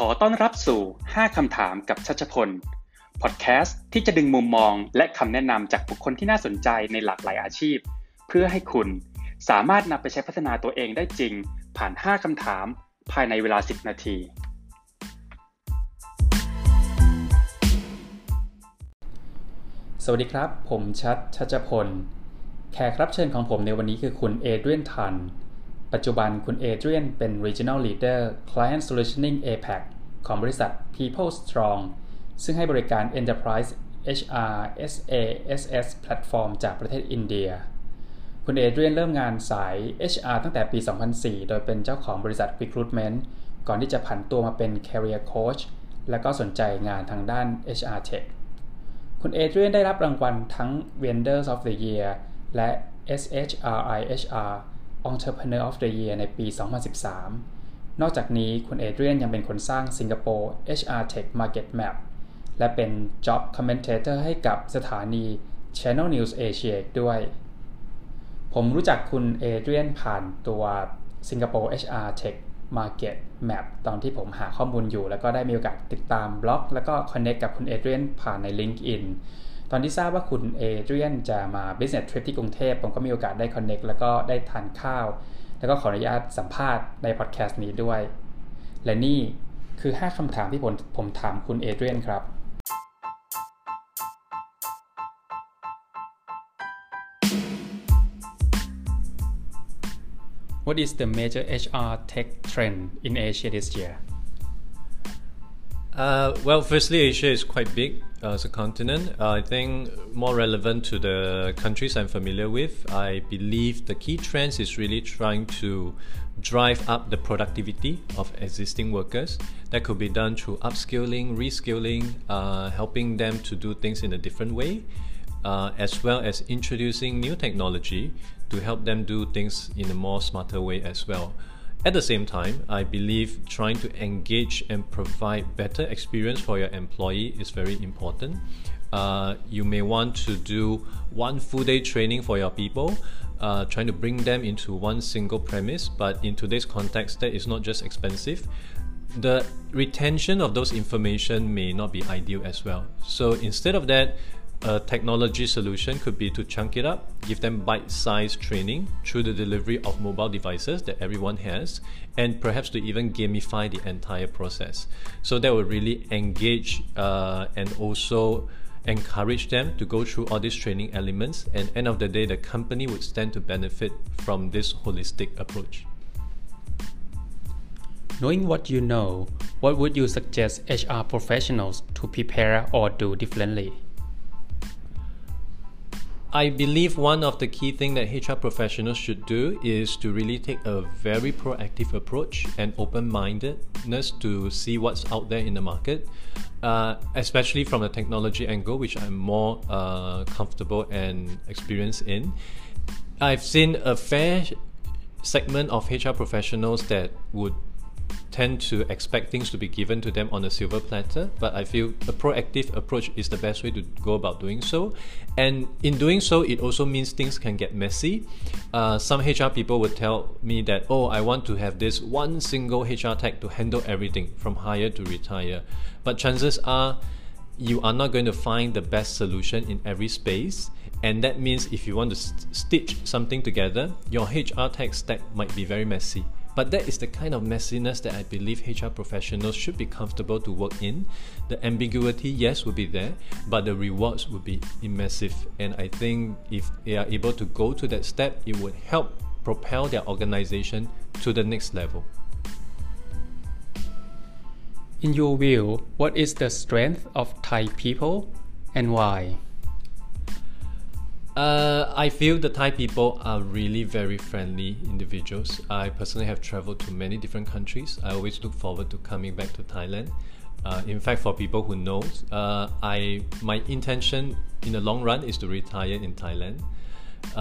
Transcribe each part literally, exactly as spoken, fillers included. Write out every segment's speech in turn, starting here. ขอต้อนรับสู่ห้าคำถามกับชัชพลพอดแคสต์ที่จะดึงมุมมองและคำแนะนำจากบุคคลที่น่าสนใจในหลากหลายอาชีพเพื่อให้คุณสามารถนำไปใช้พัฒนาตัวเองได้จริงผ่านห้าคำถามภายในเวลาสิบนาทีสวัสดีครับผมชัชชัชพลแขกรับเชิญของผมในวันนี้คือคุณเอเดรียนทันปัจจุบันคุณเอเดรียนเป็น Regional Leader Client Solutioning เอ พี เอ ซี ของบริษัท People Strong ซึ่งให้บริการ Enterprise เอช อาร์ SaaS Platform จากประเทศอินเดียคุณเอเดรียนเริ่มงานสาย เอช อาร์ ตั้งแต่ปีสองพันสี่โดยเป็นเจ้าของบริษัท Recruitment ก่อนที่จะผันตัวมาเป็น Career Coach และก็สนใจงานทางด้าน เอช อาร์ Tech คุณเอเดรียนได้รับรางวัลทั้ง Vendors of the Year และ เอส เอช อาร์ ไอ เอช อาร์Entrepreneur of the Year ในปี สองพันสิบสาม นอกจากนี้คุณเอเดรียนยังเป็นคนสร้างสิงคโปร์ เอช อาร์ Tech Market Map และเป็น Job Commentator ให้กับสถานี Channel News Asia ด้วยผมรู้จักคุณเอเดรียนผ่านตัว Singapore เอช อาร์ Tech Market Map ตอนที่ผมหาข้อมูลอยู่แล้วก็ได้มีโอกาสติดตามบล็อกแล้วก็ Connect กับคุณเอเดรียนผ่านใน LinkedIn ตอนที่ทราบว่าคุณเอเดรียนจะมา Business Trip ที่กรุงเทพผมก็มีโอกาสได้ Connect แล้วก็ได้ทานข้าวแล้วก็ขออนุญาตสัมภาษณ์ในพอดแคสต์นี้ด้วยและนี่คือห้าคำถามที่ผมผมถามคุณเอเดรียนครับWhat is the major เอช อาร์ tech trend in Asia this year? Uh, well, firstly, Asia is quite big uh, as a continent. Uh, I think more relevant to the countries I'm familiar with. I believe the key trends is really trying to drive up the productivity of existing workers. That could be done through upskilling, reskilling, uh, helping them to do things in a different way, uh, as well as introducing new technology.to help them do things in a more smarter way as well. At the same time, I believe trying to engage and provide better experience for your employee is very important. Uh, you may want to do one full day training for your people, uh, trying to bring them into one single premise, but in today's context, that is not just expensive. The retention of those information may not be ideal as well. So instead of that,A technology solution could be to chunk it up, give them bite-sized training through the delivery of mobile devices that everyone has, and perhaps to even gamify the entire process. So that will really engage uh, and also encourage them to go through all these training elements, and end of the day, the company would stand to benefit from this holistic approach. Knowing what you know, what would you suggest H R professionals to prepare or do differently?I believe one of the key things that H R professionals should do is to really take a very proactive approach and open-mindedness to see what's out there in the market, uh, especially from the technology angle, which I'm more uh, comfortable and experienced in. I've seen a fair segment of H R professionals that would tend to expect things to be given to them on a silver platter, but I feel a proactive approach is the best way to go about doing so. And in doing so, it also means things can get messy. Uh, some H R people would tell me that, oh, I want to have this one single H R tech to handle everything from hire to retire. But chances are you are not going to find the best solution in every space. And that means if you want to st- stitch something together, your H R tech stack might be very messy.But that is the kind of messiness that I believe H R professionals should be comfortable to work in. The ambiguity, yes, would be there, but the rewards would be immersive. And I think if they are able to go to that step, it would help propel their organization to the next level. In your view, what is the strength of Thai people and why?Uh, I feel the Thai people are really very friendly individuals. I personally have traveled to many different countries. I always look forward to coming back to Thailand. Uh, in fact, for people who know, uh, I, my intention in the long run is to retire in Thailand.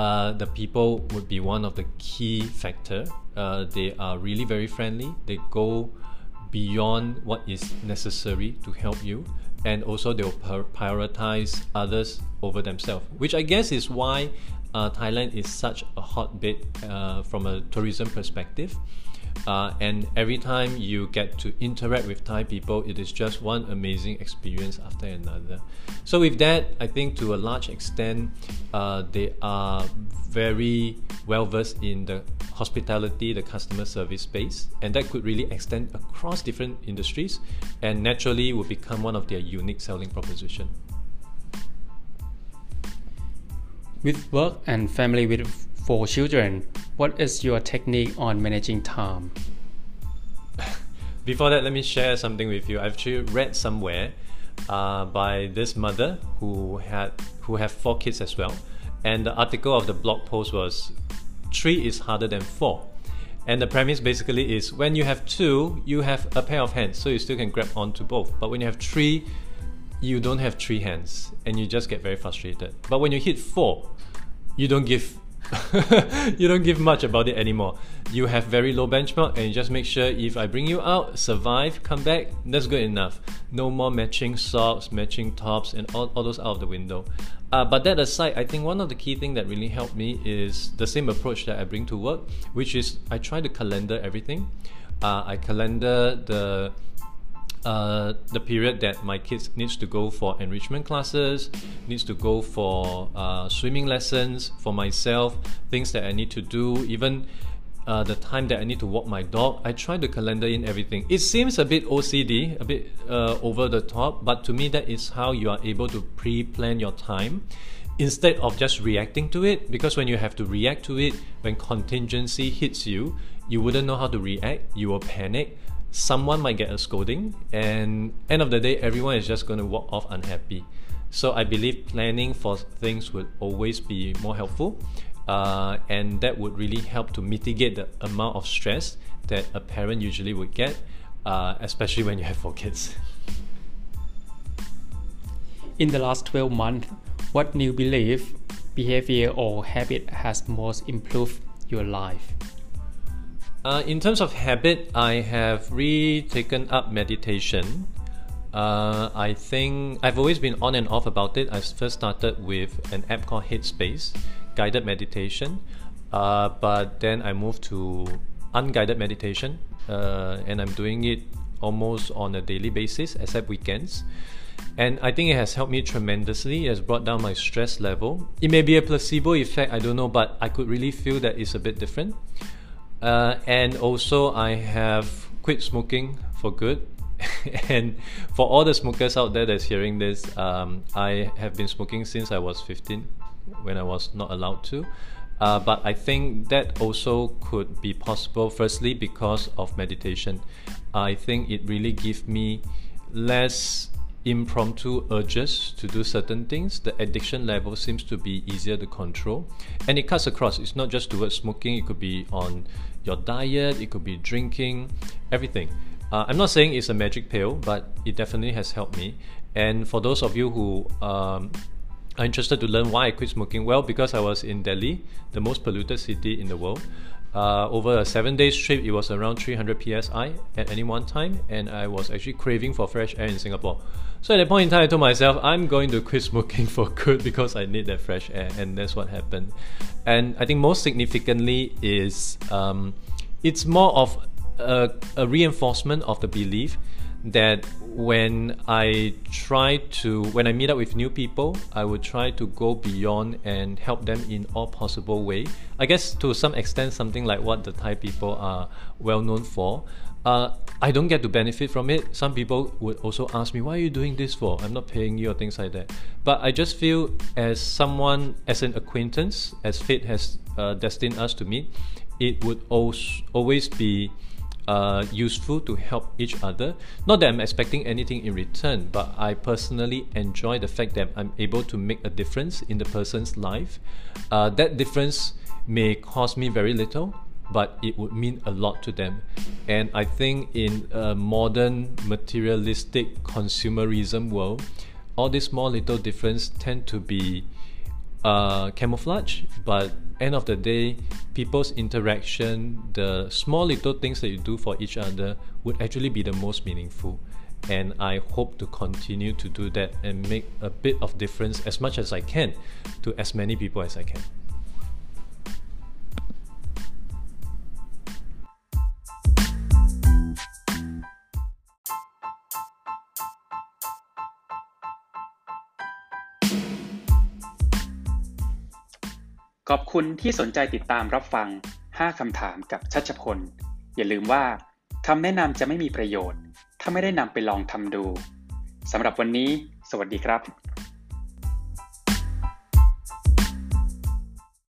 Uh, the people would be one of the key factor. Uh, they are really very friendly. They go beyond what is necessary to help you.And also they will prioritize others over themselves, which I guess is why uh, Thailand is such a hotbed uh, from a tourism perspective. Uh, and every time you get to interact with Thai people, it is just one amazing experience after another. So with that, I think to a large extent, uh, they are very well versed in the hospitality, the customer service space, and that could really extend across different industries and naturally will become one of their unique selling proposition. With work and family with four children, what is your technique on managing time? Before that, let me share something with you. I've actually read somewhere uh, by this mother who had who have four kids as well, and the article of the blog post was three is harder than four. And the premise basically is when you have two, you have a pair of hands, so you still can grab onto both. But when you have three, you don't have three hands, and you just get very frustrated. But when you hit four, you don't give you don't give much about it anymore. You have very low benchmark and you just make sure if I bring you out, survive, come back, that's good enough. No more matching socks, matching tops, and all, all those out of the window. Uh, but that aside, I think one of the key things that really helped me is the same approach that I bring to work, which is I try to calendar everything. Uh, I calendar the Uh, the period that my kids needs to go for enrichment classes, needs to go for uh, swimming lessons, for myself, things that I need to do, even uh, the time that I need to walk my dog. I try to calendar in everything. It seems a bit O C D, a bit uh, over the top, but to me that is how you are able to pre-plan your time instead of just reacting to it, because when you have to react to it, when contingency hits you, you wouldn't know how to react, you will panic. Someone might get a scolding, and end of the day, everyone is just going to walk off unhappy. So I believe planning for things would always be more helpful, uh, and that would really help to mitigate the amount of stress that a parent usually would get, uh, especially when you have four kids. In the last twelve months, what new belief, behavior, or habit has most improved your life? Uh, in terms of habit, I have re-taken up meditation. Uh, I think I've always been on and off about it. I first started with an app called Headspace, guided meditation. Uh, but then I moved to unguided meditation, uh, and I'm doing it almost on a daily basis, except weekends. And I think it has helped me tremendously. It has brought down my stress level. It may be a placebo effect, I don't know, but I could really feel that it's a bit different. Uh, and also I have quit smoking for good. And for all the smokers out there that's hearing this, um, I have been smoking since I was fifteen, when I was not allowed to. Uh, but I think that also could be possible, firstly because of meditation. I think it really gives me less impromptu urges to do certain things. The addiction level seems to be easier to control, and it cuts across. It's not just towards smoking, it could be on your diet, it could be drinking, everything. Uh, I'm not saying it's a magic pill, but it definitely has helped me. And for those of you who um, are interested to learn why I quit smoking, well, because I was in Delhi, the most polluted city in the world. Uh, over a seven days trip, it was around three hundred P S I at any one time, and I was actually craving for fresh air in Singapore. So at that point in time, I told myself, I'm going to quit smoking for good because I need that fresh air, and that's what happened. And I think most significantly is, um, it's more of a, a reinforcement of the belief that when I try to, when I meet up with new people, I would try to go beyond and help them in all possible way. I guess to some extent, something like what the Thai people are well known for. Uh, I don't get to benefit from it. Some people would also ask me, why are you doing this for? I'm not paying you or things like that. But I just feel as someone, as an acquaintance, as fate has uh, destined us to meet, it would always be Uh, useful to help each other. Not that I'm expecting anything in return, but I personally enjoy the fact that I'm able to make a difference in the person's life. Uh, that difference may cost me very little, but it would mean a lot to them. And I think in a modern materialistic consumerism world, all these small little differences tend to be uh, camouflage, but end of the day, people's interaction, the small little things that you do for each other would actually be the most meaningful. And I hope to continue to do that and make a bit of difference as much as I can to as many people as I can. ขอบคุณที่สนใจติดตามรับฟังห้าคำถามกับชัชพลอย่าลืมว่าคำแนะนำจะไม่มีประโยชน์ถ้าไม่ได้นำไปลองทำดูสำหรับวันนี้สวัสดีครับ